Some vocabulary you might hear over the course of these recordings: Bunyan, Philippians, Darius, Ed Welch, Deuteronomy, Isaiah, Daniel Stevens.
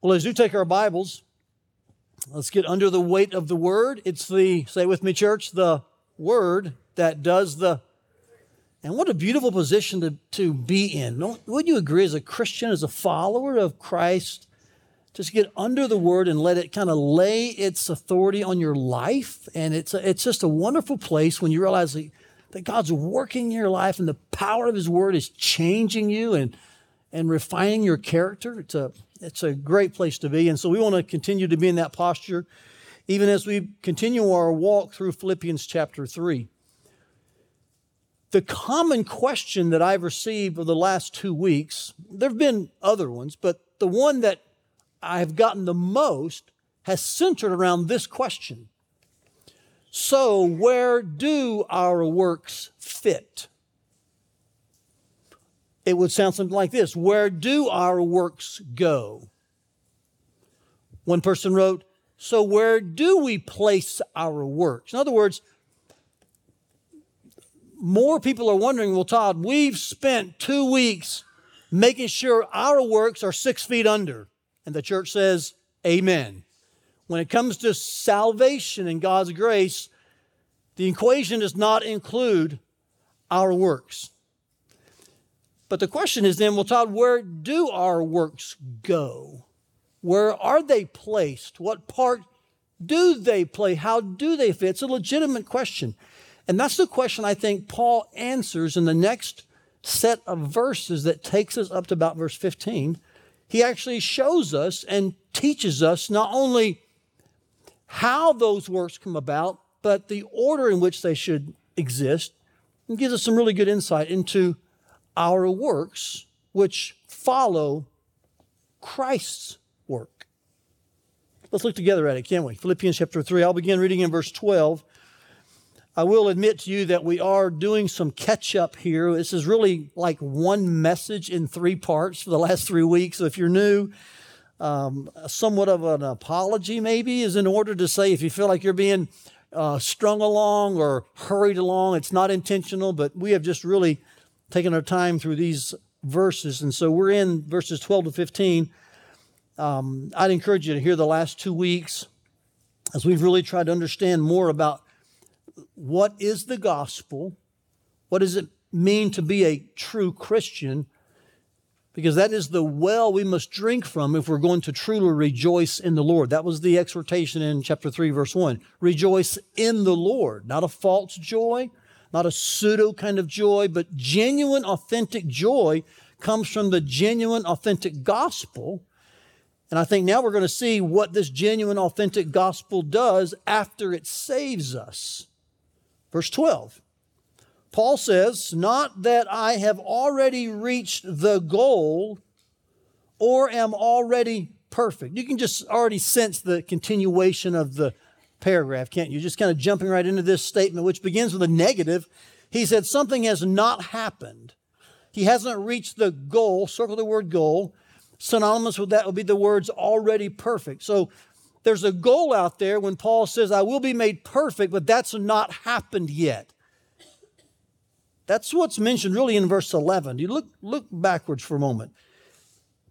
Well, as we take our Bibles, let's get under the weight of the Word. It's the, say with me, church, the Word that does the... And what a beautiful position to be in. Wouldn't you agree, as a Christian, as a follower of Christ, just get under the Word and let it kind of lay its authority on your life? And it's just a wonderful place when you realize that God's working in your life and the power of His Word is changing you and refining your character. It's a great place to be. And so we want to continue to be in that posture, even as we continue our walk through Philippians chapter 3. The common question that I've received over the last 2 weeks, there have been other ones, but the one that I've gotten the most has centered around this question. So where do our works fit? It would sound something like this. Where do our works go? One person wrote, so where do we place our works? In other words, more people are wondering, well, Todd, we've spent 2 weeks making sure our works are 6 feet under. And the church says, amen. When it comes to salvation and God's grace, the equation does not include our works. But the question is then, well, Todd, where do our works go? Where are they placed? What part do they play? How do they fit? It's a legitimate question. And that's the question I think Paul answers in the next set of verses that takes us up to about verse 15. He actually shows us and teaches us not only how those works come about, but the order in which they should exist, and gives us some really good insight into our works, which follow Christ's work. Let's look together at it, can't we? Philippians chapter 3, I'll begin reading in verse 12. I will admit to you that we are doing some catch-up here. This is really like one message in three parts for the last 3 weeks. So if you're new, somewhat of an apology maybe is in order to say if you feel like you're being strung along or hurried along, it's not intentional, but we have just really taken our time through these verses. And so we're in verses 12 to 15. I'd encourage you to hear the last 2 weeks as we've really tried to understand more about what is the gospel? What does it mean to be a true Christian? Because that is the well we must drink from if we're going to truly rejoice in the Lord. That was the exhortation in chapter 3, verse 1. Rejoice in the Lord, not a false joy, not a pseudo kind of joy, but genuine, authentic joy comes from the genuine, authentic gospel. And I think now we're going to see what this genuine, authentic gospel does after it saves us. Verse 12, Paul says, not that I have already reached the goal or am already perfect. You can just already sense the continuation of the paragraph, can't you? Just kind of jumping right into this statement, which begins with a negative. He said something has not happened. He hasn't reached the goal. Circle the word goal. Synonymous with that would be the words already perfect. So there's a goal out there when Paul says, I will be made perfect, but that's not happened yet. That's what's mentioned really in verse 11. You look backwards for a moment.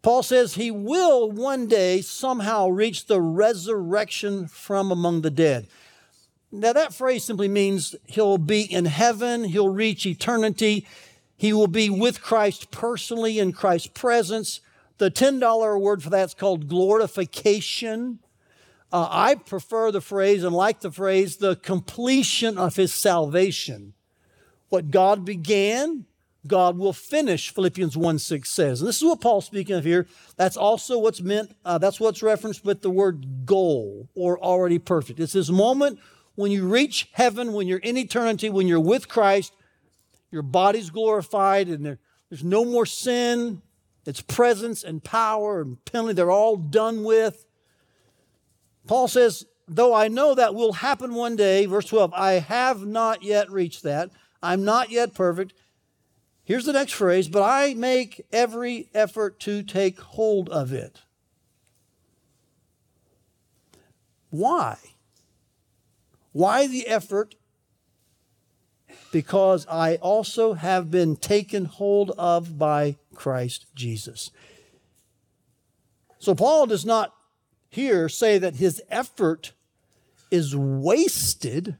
Paul says he will one day somehow reach the resurrection from among the dead. Now that phrase simply means he'll be in heaven, he'll reach eternity, he will be with Christ personally in Christ's presence. The $10 word for that's called glorification. I prefer the phrase and like the phrase, the completion of his salvation. What God began, God will finish, Philippians 1:6 says. And this is what Paul's speaking of here. That's also what's meant, that's what's referenced with the word goal or already perfect. It's this moment when you reach heaven, when you're in eternity, when you're with Christ, your body's glorified and there's no more sin. Its presence and power and penalty, they're all done with. Paul says, though I know that will happen one day, verse 12, I have not yet reached that. I'm not yet perfect. Here's the next phrase, but I make every effort to take hold of it. Why? Why the effort? Because I also have been taken hold of by Christ Jesus. So Paul does not here say that his effort is wasted.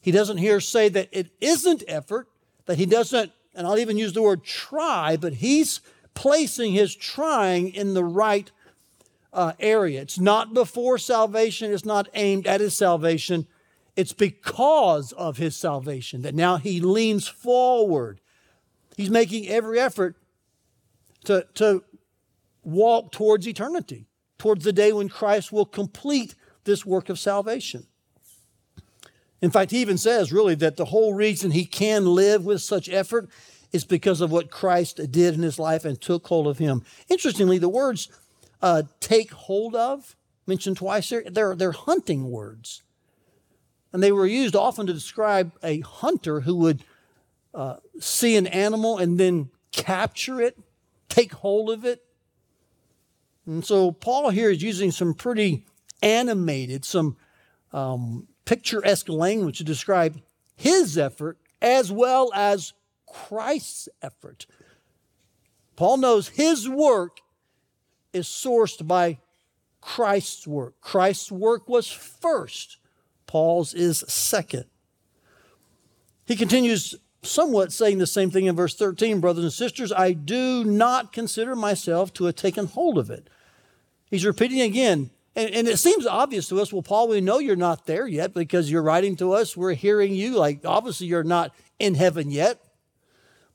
He doesn't here say that it isn't effort, that he doesn't, and I'll even use the word try, but he's placing his trying in the right area. It's not before salvation. It's not aimed at his salvation. It's because of his salvation that now he leans forward. He's making every effort to walk towards eternity, towards the day when Christ will complete this work of salvation. In fact, he even says really that the whole reason he can live with such effort is because of what Christ did in his life and took hold of him. Interestingly, the words take hold of, mentioned twice here, they're hunting words. And they were used often to describe a hunter who would see an animal and then capture it, take hold of it. And so Paul here is using some pretty animated, some picturesque language to describe his effort as well as Christ's effort. Paul knows his work is sourced by Christ's work. Christ's work was first. Paul's is second. He continues somewhat saying the same thing in verse 13, brothers and sisters, I do not consider myself to have taken hold of it. He's repeating again, and it seems obvious to us, well, Paul, we know you're not there yet because you're writing to us, we're hearing you, like obviously you're not in heaven yet.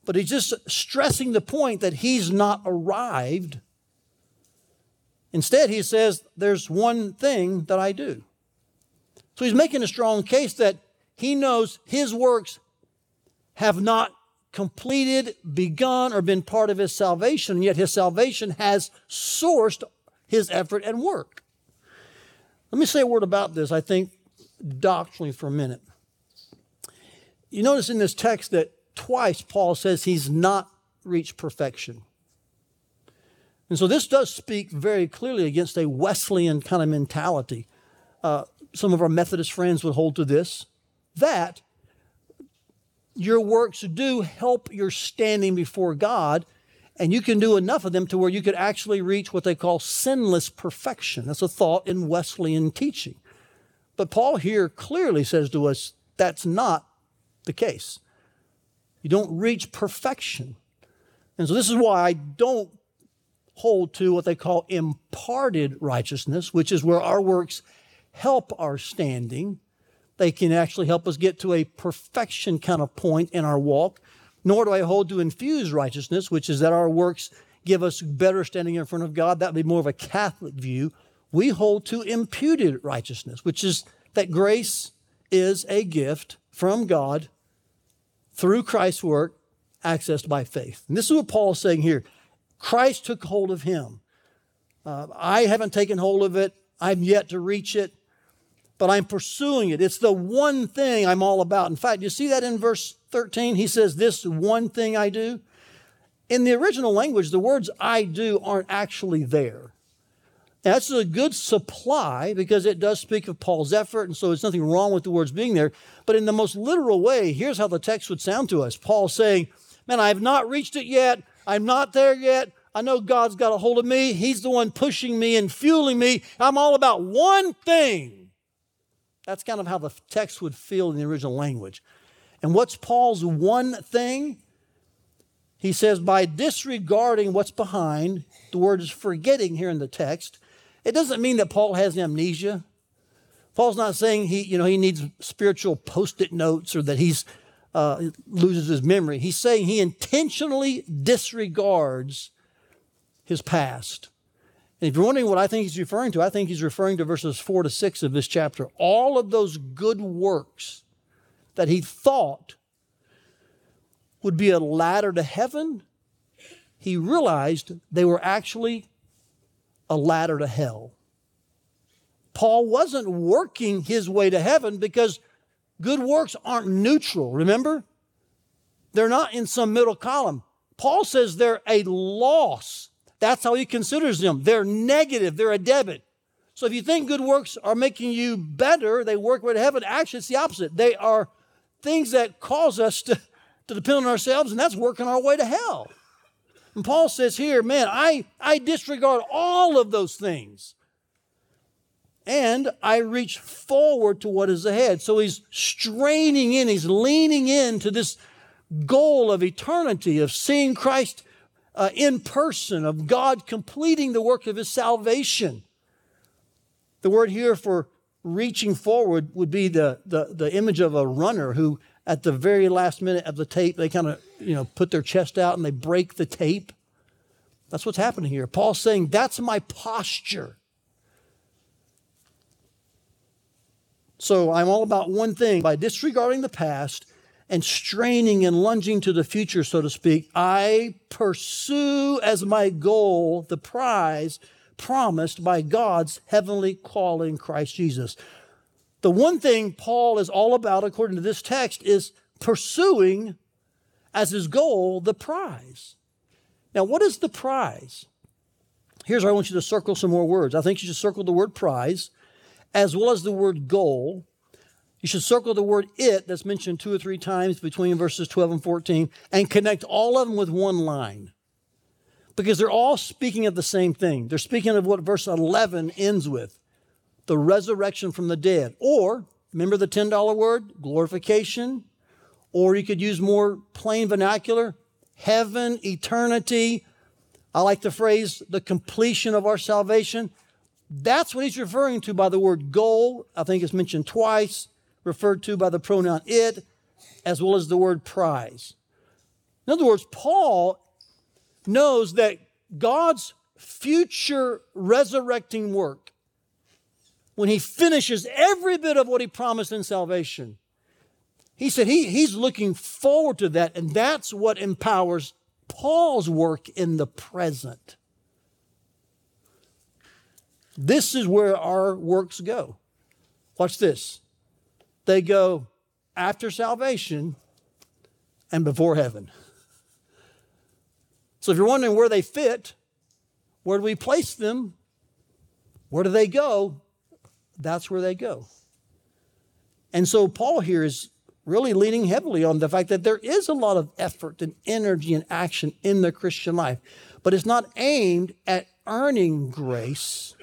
But he's just stressing the point that he's not arrived. Instead, he says, there's one thing that I do. So he's making a strong case that he knows his works have not completed, begun, or been part of his salvation, and yet his salvation has sourced his effort and work. Let me say a word about this, I think, doctrinally for a minute. You notice in this text that twice Paul says he's not reached perfection. And so this does speak very clearly against a Wesleyan kind of mentality. Some of our Methodist friends would hold to this, that your works do help your standing before God, and you can do enough of them to where you could actually reach what they call sinless perfection. That's a thought in Wesleyan teaching. But Paul here clearly says to us, that's not the case. You don't reach perfection. And so this is why I don't hold to what they call imparted righteousness, which is where our works help our standing. They can actually help us get to a perfection kind of point in our walk. Nor do I hold to infused righteousness, which is that our works give us better standing in front of God. That would be more of a Catholic view. We hold to imputed righteousness, which is that grace is a gift from God through Christ's work, accessed by faith. And this is what Paul's saying here. Christ took hold of him. I haven't taken hold of it. I'm yet to reach it, but I'm pursuing it. It's the one thing I'm all about. In fact, you see that in verse 13? He says, this one thing I do. In the original language, the words I do aren't actually there. Now, that's a good supply because it does speak of Paul's effort, and so there's nothing wrong with the words being there. But in the most literal way, here's how the text would sound to us. Paul saying, man, I have not reached it yet. I'm not there yet. I know God's got a hold of me. He's the one pushing me and fueling me. I'm all about one thing. That's kind of how the text would feel in the original language. And what's Paul's one thing? He says, by disregarding what's behind, the word is forgetting here in the text. It doesn't mean that Paul has amnesia. Paul's not saying he needs spiritual post-it notes or that he's loses his memory. He's saying he intentionally disregards his past. And if you're wondering what I think he's referring to, I think he's referring to verses 4 to 6 of this chapter. All of those good works that he thought would be a ladder to heaven, he realized they were actually a ladder to hell. Paul wasn't working his way to heaven because good works aren't neutral, remember? They're not in some middle column. Paul says they're a loss. That's how he considers them. They're negative. They're a debit. So if you think good works are making you better, they work with heaven, actually it's the opposite. They are things that cause us to depend on ourselves, and that's working our way to hell. And Paul says here, man, I disregard all of those things. And I reach forward to what is ahead. So he's straining in, he's leaning into this goal of eternity, of seeing Christ in person, of God completing the work of his salvation. The word here for reaching forward would be the image of a runner who at the very last minute of the tape, they kind of, put their chest out and they break the tape. That's what's happening here. Paul's saying, that's my posture. So I'm all about one thing. By disregarding the past and straining and lunging to the future, so to speak, I pursue as my goal the prize promised by God's heavenly call in Christ Jesus. The one thing Paul is all about, according to this text, is pursuing as his goal the prize. Now, what is the prize? Here's where I want you to circle some more words. I think you should circle the word prize, as well as the word goal. You should circle the word it that's mentioned 2 or 3 times between verses 12 and 14 and connect all of them with one line because they're all speaking of the same thing. They're speaking of what verse 11 ends with, the resurrection from the dead. Or, remember the $10 word, glorification? Or you could use more plain vernacular, heaven, eternity. I like the phrase, the completion of our salvation. That's what he's referring to by the word goal. I think it's mentioned twice, referred to by the pronoun it, as well as the word prize. In other words, Paul knows that God's future resurrecting work, when he finishes every bit of what he promised in salvation, he said he's looking forward to that, and that's what empowers Paul's work in the present. This is where our works go. Watch this. They go after salvation and before heaven. So if you're wondering where they fit, where do we place them? Where do they go? That's where they go. And so Paul here is really leaning heavily on the fact that there is a lot of effort and energy and action in the Christian life, but it's not aimed at earning grace.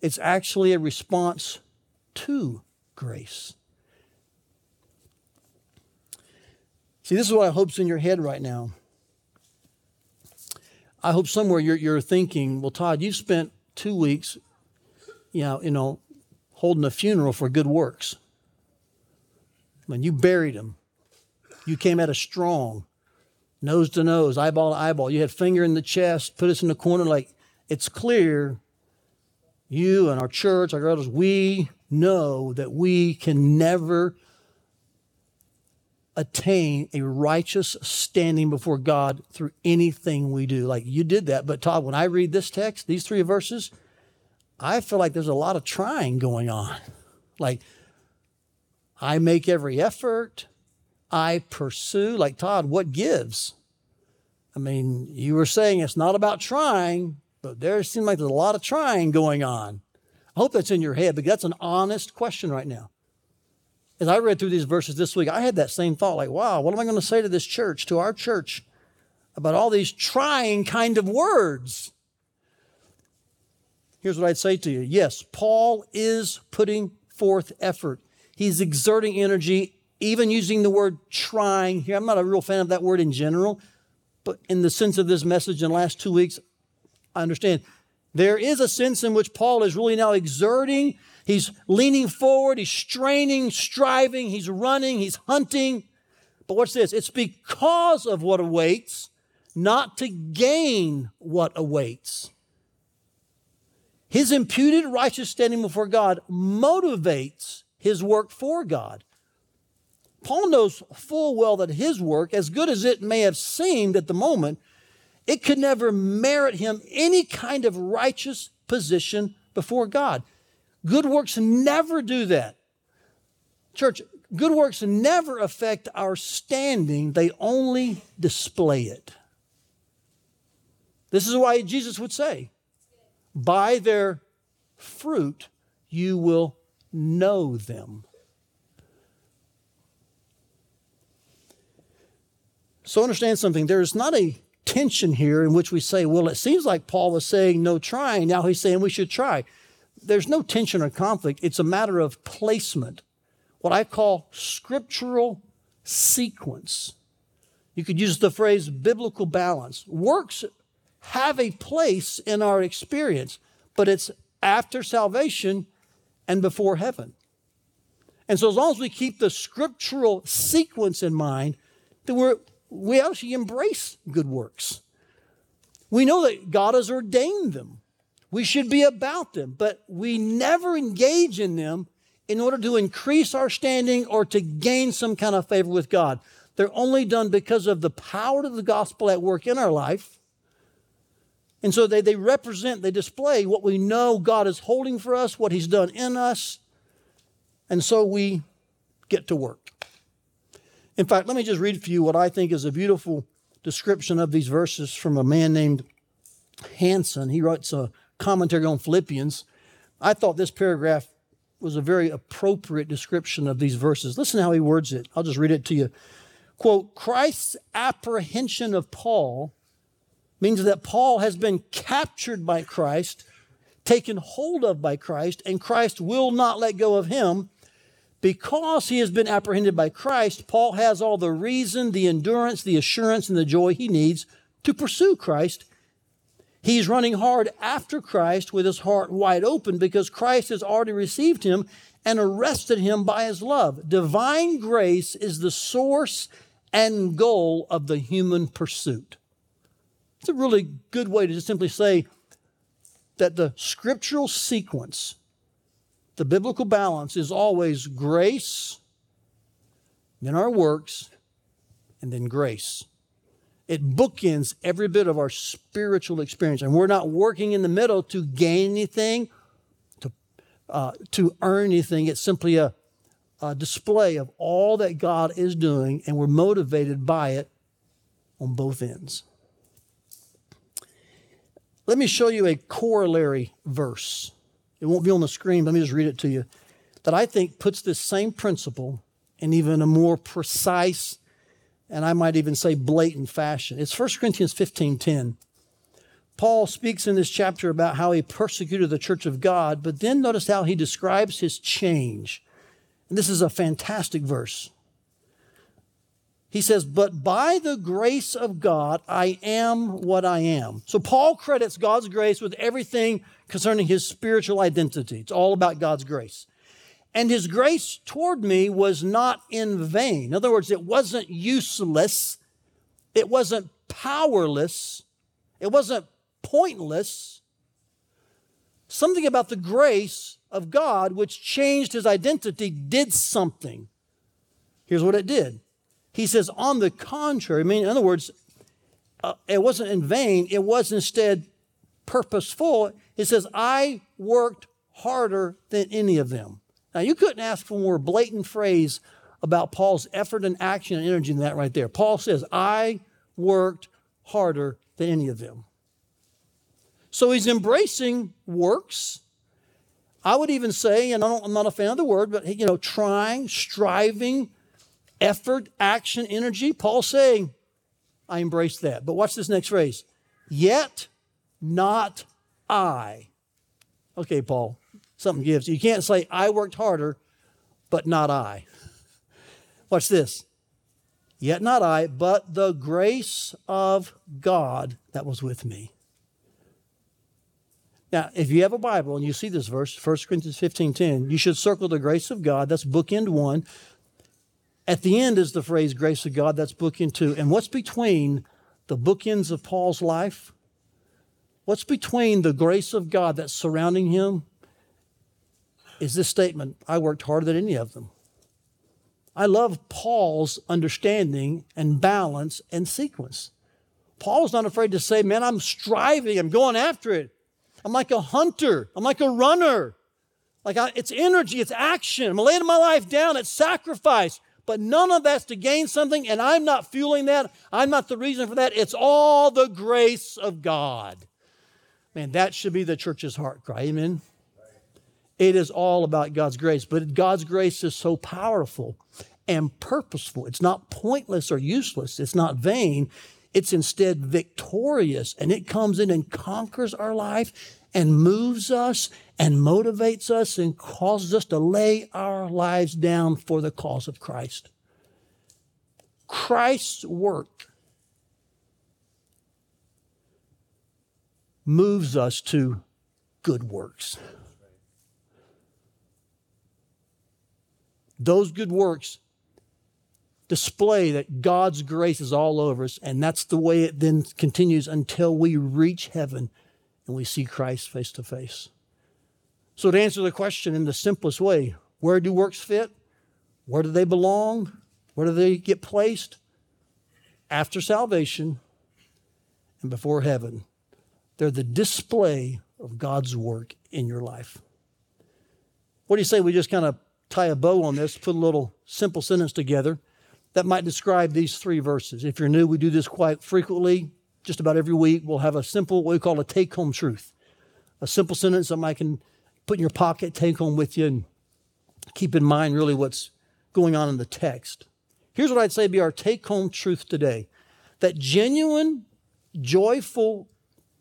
It's actually a response to grace. See, this is what I hope's in your head right now. I hope somewhere you're thinking, well, Todd, you've spent 2 weeks, holding a funeral for good works. When you buried them, you came at us strong, nose to nose, eyeball to eyeball. You had finger in the chest, put us in the corner like it's clear. You and our church, our elders, we know that we can never attain a righteous standing before God through anything we do. Like you did that. But Todd, when I read this text, these 3 verses, I feel like there's a lot of trying going on. Like I make every effort. I pursue. Like Todd, what gives? I mean, you were saying it's not about trying. But there seems like there's a lot of trying going on. I hope that's in your head, because that's an honest question right now. As I read through these verses this week, I had that same thought, like, wow, what am I going to say to this church, to our church, about all these trying kind of words? Here's what I'd say to you. Yes, Paul is putting forth effort. He's exerting energy, even using the word trying here. I'm not a real fan of that word in general, but in the sense of this message in the last 2 weeks, I understand. There is a sense in which Paul is really now exerting. He's leaning forward. He's straining, striving. He's running. He's hunting. But watch this. It's because of what awaits, not to gain what awaits. His imputed righteous standing before God motivates his work for God. Paul knows full well that his work, as good as it may have seemed at the moment, it could never merit him any kind of righteous position before God. Good works never do that. Church, good works never affect our standing. They only display it. This is why Jesus would say, by their fruit you will know them. So understand something. There is not a tension here in which we say, well, it seems like Paul was saying no trying. Now he's saying we should try. There's no tension or conflict. It's a matter of placement, what I call scriptural sequence. You could use the phrase biblical balance. Works have a place in our experience, but it's after salvation and before heaven. And so as long as we keep the scriptural sequence in mind, then we actually embrace good works. We know that God has ordained them. We should be about them, but we never engage in them in order to increase our standing or to gain some kind of favor with God. They're only done because of the power of the gospel at work in our life. And so they represent, they display what we know God is holding for us, what he's done in us. And so we get to work. In fact, let me just read for you what I think is a beautiful description of these verses from a man named Hansen. He writes a commentary on Philippians. I thought this paragraph was a very appropriate description of these verses. Listen how he words it. I'll just read it to you. Quote, Christ's apprehension of Paul means that Paul has been captured by Christ, taken hold of by Christ, and Christ will not let go of him. Because he has been apprehended by Christ, Paul has all the reason, the endurance, the assurance, and the joy he needs to pursue Christ. He's running hard after Christ with his heart wide open because Christ has already received him and arrested him by his love. Divine grace is the source and goal of the human pursuit. It's a really good way to just simply say that the scriptural sequence, the biblical balance, is always grace, then our works, and then grace. It bookends every bit of our spiritual experience. And we're not working in the middle to gain anything, to earn anything. It's simply a display of all that God is doing, and we're motivated by it on both ends. Let me show you a corollary verse. It won't be on the screen, but let me just read it to you, that I think puts this same principle in even a more precise and I might even say blatant fashion. It's 1 Corinthians 15:10. Paul speaks in this chapter about how he persecuted the church of God, but then notice how he describes his change. And this is a fantastic verse. He says, but by the grace of God, I am what I am. So Paul credits God's grace with everything concerning his spiritual identity. It's all about God's grace. And his grace toward me was not in vain. In other words, it wasn't useless. It wasn't powerless. It wasn't pointless. Something about the grace of God, which changed his identity, did something. Here's what it did. He says, on the contrary, meaning, in other words, it wasn't in vain. It was instead purposeful. It says, I worked harder than any of them. Now, you couldn't ask for a more blatant phrase about Paul's effort and action and energy than that right there. Paul says, I worked harder than any of them. So he's embracing works. I would even say, and I'm not a fan of the word, but, you know, trying, striving, effort, action, energy. Paul's saying, I embrace that. But watch this next phrase. Yet not I. Okay, Paul. Something gives. You can't say, I worked harder, but not I. Watch this. Yet not I, but the grace of God that was with me. Now, if you have a Bible and you see this verse, 1 Corinthians 15:10, you should circle the grace of God. That's bookend one. At the end is the phrase grace of God. That's bookend two. And what's between the bookends of Paul's life? What's between the grace of God that's surrounding him? Is this statement, I worked harder than any of them. I love Paul's understanding and balance and sequence. Paul's not afraid to say, man, I'm striving, I'm going after it. I'm like a hunter, I'm like a runner. It's energy, it's action. I'm laying my life down, it's sacrifice. But none of that's to gain something, and I'm not fueling that. I'm not the reason for that. It's all the grace of God. Man, that should be the church's heart cry, amen? It is all about God's grace, but God's grace is so powerful and purposeful. It's not pointless or useless. It's not vain. It's instead victorious, and it comes in and conquers our life and moves us and motivates us and causes us to lay our lives down for the cause of Christ. Christ's work moves us to good works. Those good works display that God's grace is all over us, and that's the way it then continues until we reach heaven and we see Christ face to face. So to answer the question in the simplest way, where do works fit? Where do they belong? Where do they get placed? After salvation and before heaven. They're the display of God's work in your life. What do you say we just kind of tie a bow on this, put a little simple sentence together that might describe these three verses? If you're new, we do this quite frequently. Just about every week, we'll have a simple, what we call a take-home truth. A simple sentence that I can put in your pocket, take home with you, and keep in mind really what's going on in the text. Here's what I'd say be our take-home truth today. That genuine, joyful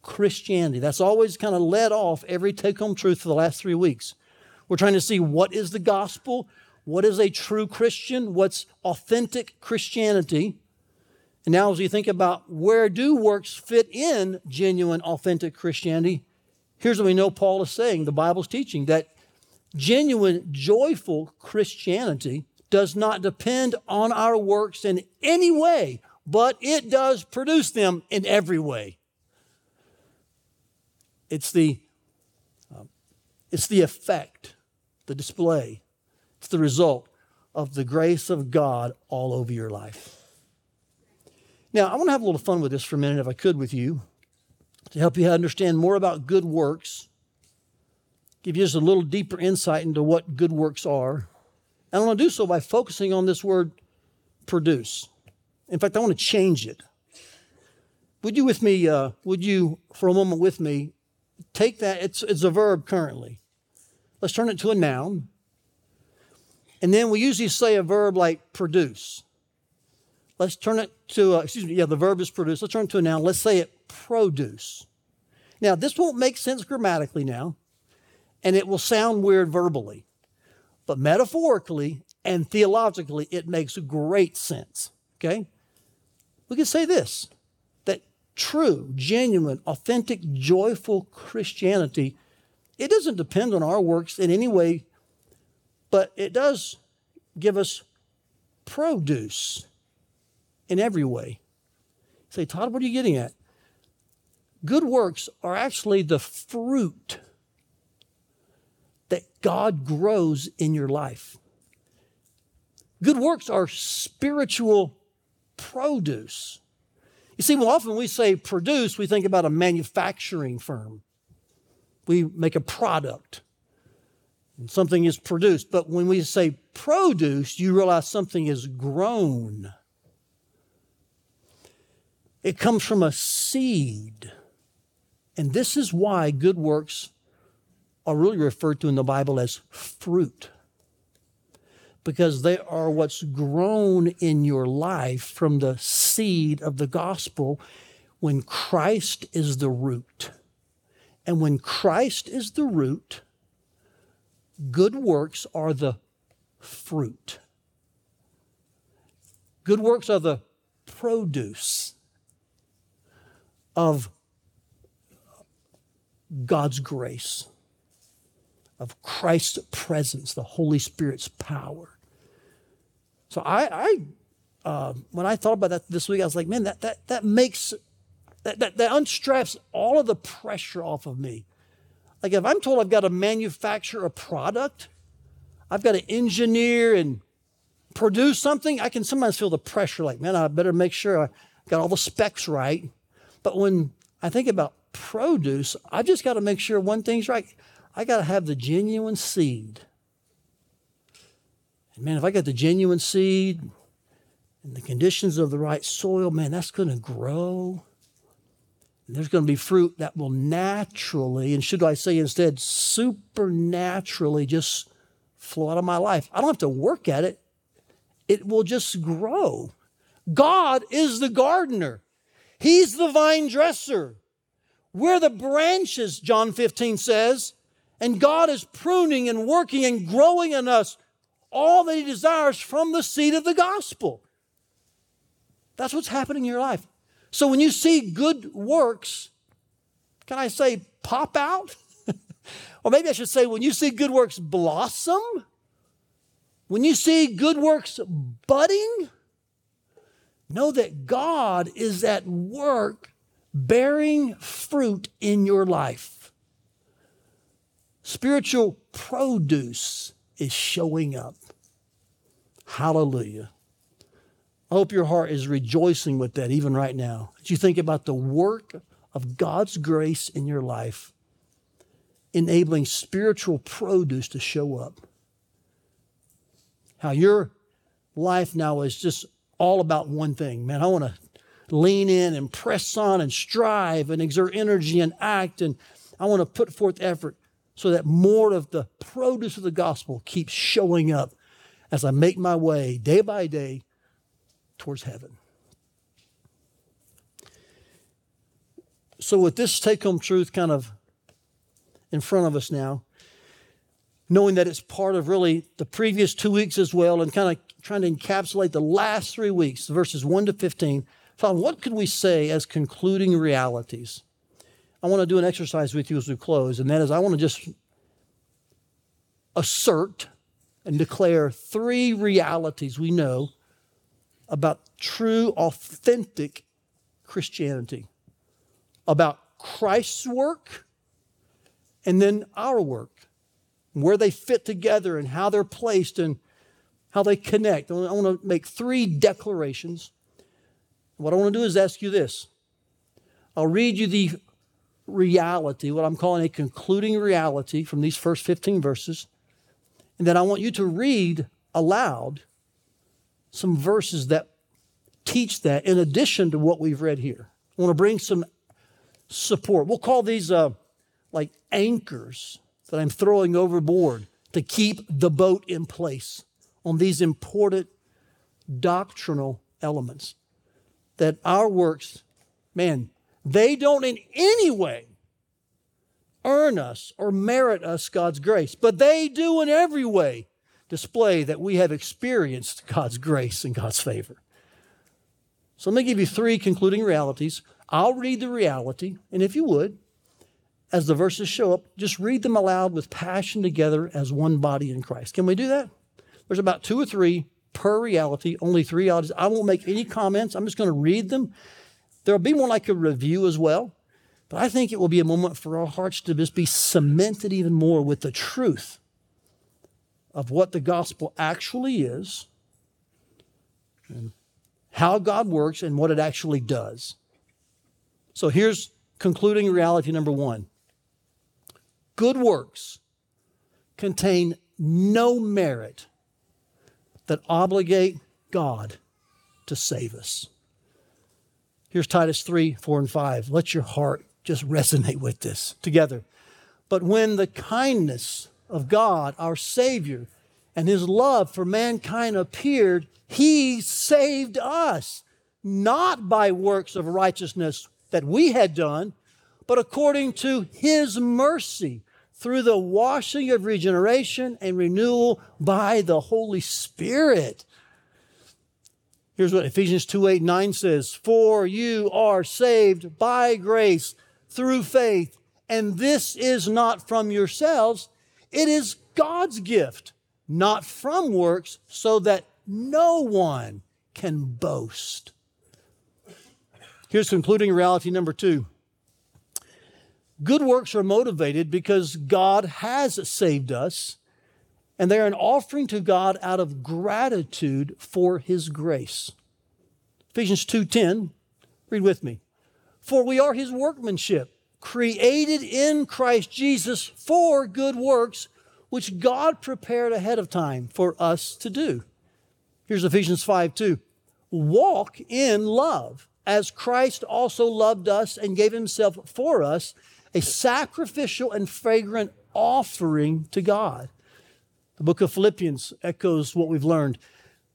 Christianity, that's always kind of led off every take-home truth for the last 3 weeks. We're trying to see what is the gospel, what is a true Christian, what's authentic Christianity. And now as you think about where do works fit in genuine, authentic Christianity, here's what we know Paul is saying, the Bible's teaching, that genuine, joyful Christianity does not depend on our works in any way, but it does produce them in every way. It's the effect, the display, it's the result of the grace of God all over your life. Now, I want to have a little fun with this for a minute, if I could, with you, to help you understand more about good works, give you just a little deeper insight into what good works are. And I want to do so by focusing on this word, produce. In fact, I want to change it. Would you, for a moment with me, take that, it's a verb currently. Let's turn it to a noun. And then we usually say a verb like produce. Let's turn it to, the verb is produce. Let's turn it to a noun. Let's say it produce. Now, this won't make sense grammatically now, and it will sound weird verbally. But metaphorically and theologically, it makes great sense, okay? We can say this. True, genuine, authentic, joyful Christianity, it doesn't depend on our works in any way, but it does give us produce in every way. You say, Todd, what are you getting at? Good works are actually the fruit that God grows in your life. Good works are spiritual produce. You see, well, often we say produce, we think about a manufacturing firm. We make a product, and something is produced. But when we say produce, you realize something is grown. It comes from a seed. And this is why good works are really referred to in the Bible as fruit, because they are what's grown in your life from the seed of the gospel when Christ is the root. And when Christ is the root, good works are the fruit. Good works are the produce of God's grace, of Christ's presence, the Holy Spirit's power. So I when I thought about that this week, I was like, man, that unstraps all of the pressure off of me. Like if I'm told I've got to manufacture a product, I've got to engineer and produce something, I can sometimes feel the pressure like, man, I better make sure I got all the specs right. But when I think about produce, I've just got to make sure one thing's right. I got to have the genuine seed. And man, if I got the genuine seed and the conditions of the right soil, man, that's going to grow. And there's going to be fruit that will naturally, and should I say instead, supernaturally just flow out of my life. I don't have to work at it. It will just grow. God is the gardener. He's the vine dresser. We're the branches, John 15 says, and God is pruning and working and growing in us all that He desires from the seed of the gospel. That's what's happening in your life. So when you see good works, can I say pop out? Or maybe I should say when you see good works blossom, when you see good works budding, know that God is at work bearing fruit in your life. Spiritual produce is showing up. Hallelujah. I hope your heart is rejoicing with that even right now. As you think about the work of God's grace in your life, enabling spiritual produce to show up. How your life now is just all about one thing. Man, I want to lean in and press on and strive and exert energy and act, and I want to put forth effort so that more of the produce of the gospel keeps showing up as I make my way day by day towards heaven. So with this take-home truth kind of in front of us now, knowing that it's part of really the previous 2 weeks as well, and kind of trying to encapsulate the last 3 weeks, verses 1 to 15, so what could we say as concluding realities? I want to do an exercise with you as we close, and that is I want to just assert and declare three realities we know about true, authentic Christianity, about Christ's work, and then our work, where they fit together and how they're placed and how they connect. I want to make three declarations. What I want to do is ask you this. I'll read you the reality, what I'm calling a concluding reality from these first 15 verses. And then I want you to read aloud some verses that teach that in addition to what we've read here. I want to bring some support. We'll call these like anchors that I'm throwing overboard to keep the boat in place on these important doctrinal elements. That our works, man, they don't in any way earn us or merit us God's grace, but they do in every way display that we have experienced God's grace and God's favor. So let me give you three concluding realities. I'll read the reality, and if you would, as the verses show up, just read them aloud with passion together as one body in Christ. Can we do that? There's about two or three per reality, only three realities. I won't make any comments. I'm just going to read them. There'll be one like a review as well, but I think it will be a moment for our hearts to just be cemented even more with the truth of what the gospel actually is and how God works and what it actually does. So here's concluding reality number one. Good works contain no merit that obligate God to save us. Here's Titus 3, 4, and 5. Let your heart just resonate with this together. But when the kindness of God, our Savior, and His love for mankind appeared, He saved us, not by works of righteousness that we had done, but according to His mercy, through the washing of regeneration and renewal by the Holy Spirit. Here's what Ephesians 2:8-9 says, for you are saved by grace through faith, and this is not from yourselves, it is God's gift, not from works, so that no one can boast. Here's concluding reality number two. Good works are motivated because God has saved us, and they are an offering to God out of gratitude for His grace. Ephesians 2:10, read with me. For we are His workmanship, created in Christ Jesus for good works, which God prepared ahead of time for us to do. Here's Ephesians 5:2. Walk in love, as Christ also loved us and gave Himself for us, a sacrificial and fragrant offering to God. The book of Philippians echoes what we've learned.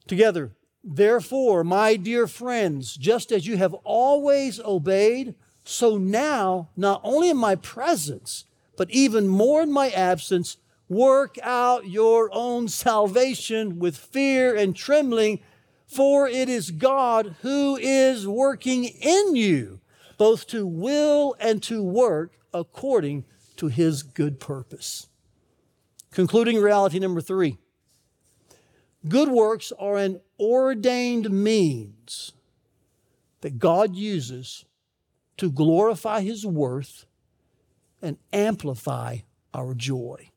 Together, Therefore, my dear friends, just as you have always obeyed, so now, not only in my presence, but even more in my absence, work out your own salvation with fear and trembling, for it is God who is working in you, both to will and to work according to his good purpose. Concluding reality number 3. Good works are an ordained means that God uses to glorify his worth and amplify our joy.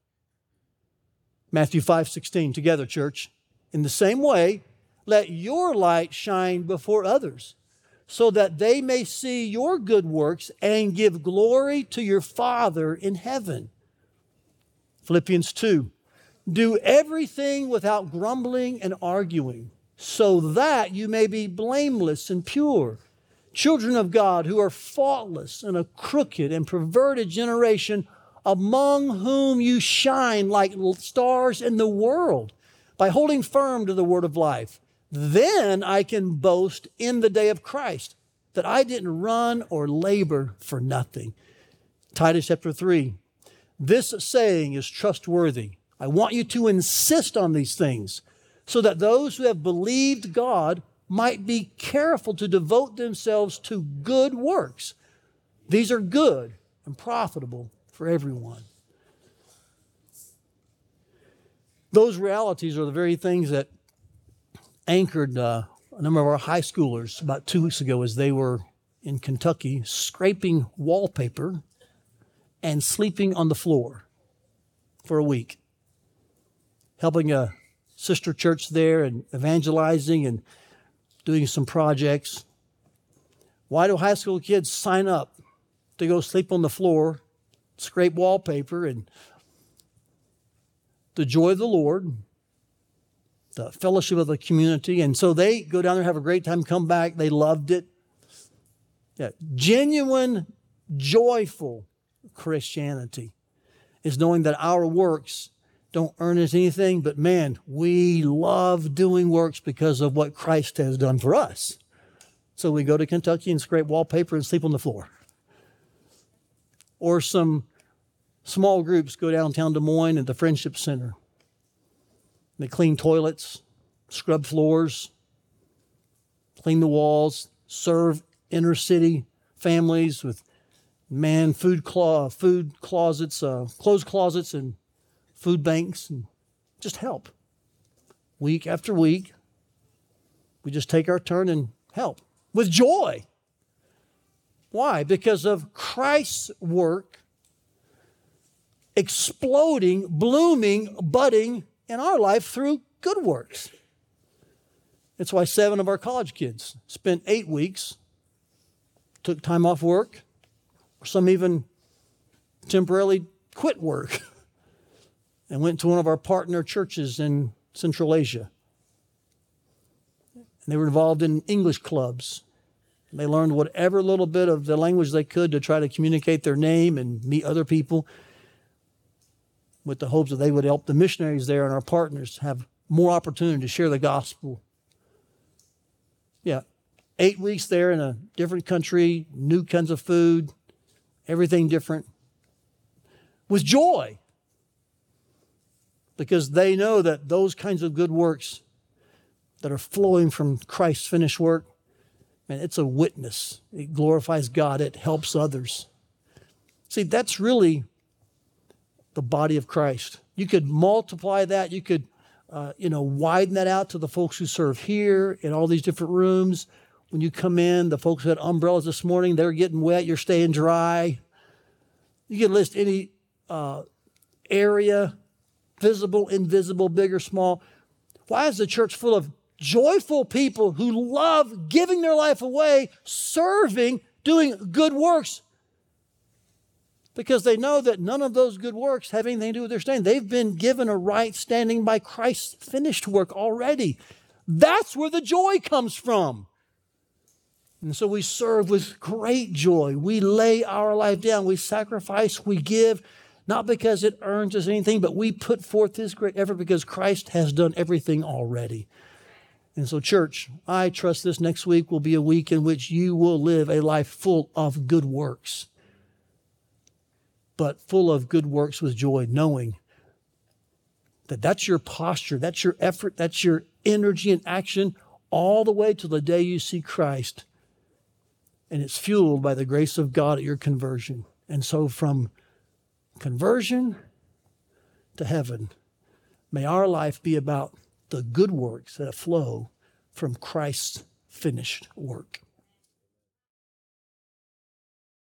Matthew 5:16, together, church. In the same way, let your light shine before others, so that they may see your good works and give glory to your Father in heaven. Philippians 2, do everything without grumbling and arguing, so that you may be blameless and pure, children of God who are faultless in a crooked and perverted generation, among whom you shine like stars in the world by holding firm to the word of life. Then I can boast in the day of Christ that I didn't run or labor for nothing. Titus chapter 3, this saying is trustworthy. I want you to insist on these things so that those who have believed God might be careful to devote themselves to good works. These are good and profitable for everyone. Those realities are the very things that anchored a number of our high schoolers about 2 weeks ago as they were in Kentucky scraping wallpaper and sleeping on the floor for a week, helping a sister church there and evangelizing and doing some projects. Why do high school kids sign up to go sleep on the floor, scrape wallpaper, and the joy of the Lord, the fellowship of the community? And so they go down there, have a great time, come back. They loved it. Yeah, genuine, joyful Christianity is knowing that our works don't earn us anything, but man, we love doing works because of what Christ has done for us. So we go to Kentucky and scrape wallpaper and sleep on the floor. Or some small groups go downtown Des Moines at the Friendship Center. They clean toilets, scrub floors, clean the walls, serve inner city families with, man, food closets, clothes closets, and food banks, and just help. Week after week, we just take our turn and help with joy. Why? Because of Christ's work exploding, blooming, budding in our life through good works. That's why 7 of our college kids spent 8 weeks, took time off work, or some even temporarily quit work, and went to one of our partner churches in Central Asia. And they were involved in English clubs. And they learned whatever little bit of the language they could to try to communicate their name and meet other people, with the hopes that they would help the missionaries there and our partners have more opportunity to share the gospel. Yeah, 8 weeks there in a different country, new kinds of food, everything different, with joy. Because they know that those kinds of good works that are flowing from Christ's finished work, man, it's a witness. It glorifies God. It helps others. See, that's really the body of Christ. You could multiply that. You could, widen that out to the folks who serve here in all these different rooms. When you come in, the folks who had umbrellas this morning, they're getting wet. You're staying dry. You can list any area, visible, invisible, big or small. Why is the church full of joyful people who love giving their life away, serving, doing good works? Because they know that none of those good works have anything to do with their standing. They've been given a right standing by Christ's finished work already. That's where the joy comes from. And so we serve with great joy. We lay our life down. We sacrifice. We give. Not because it earns us anything, but we put forth this great effort because Christ has done everything already. And so, church, I trust this next week will be a week in which you will live a life full of good works, but full of good works with joy, knowing that that's your posture, that's your effort, that's your energy and action all the way to the day you see Christ. And it's fueled by the grace of God at your conversion. And so from conversion to heaven, may our life be about the good works that flow from Christ's finished work.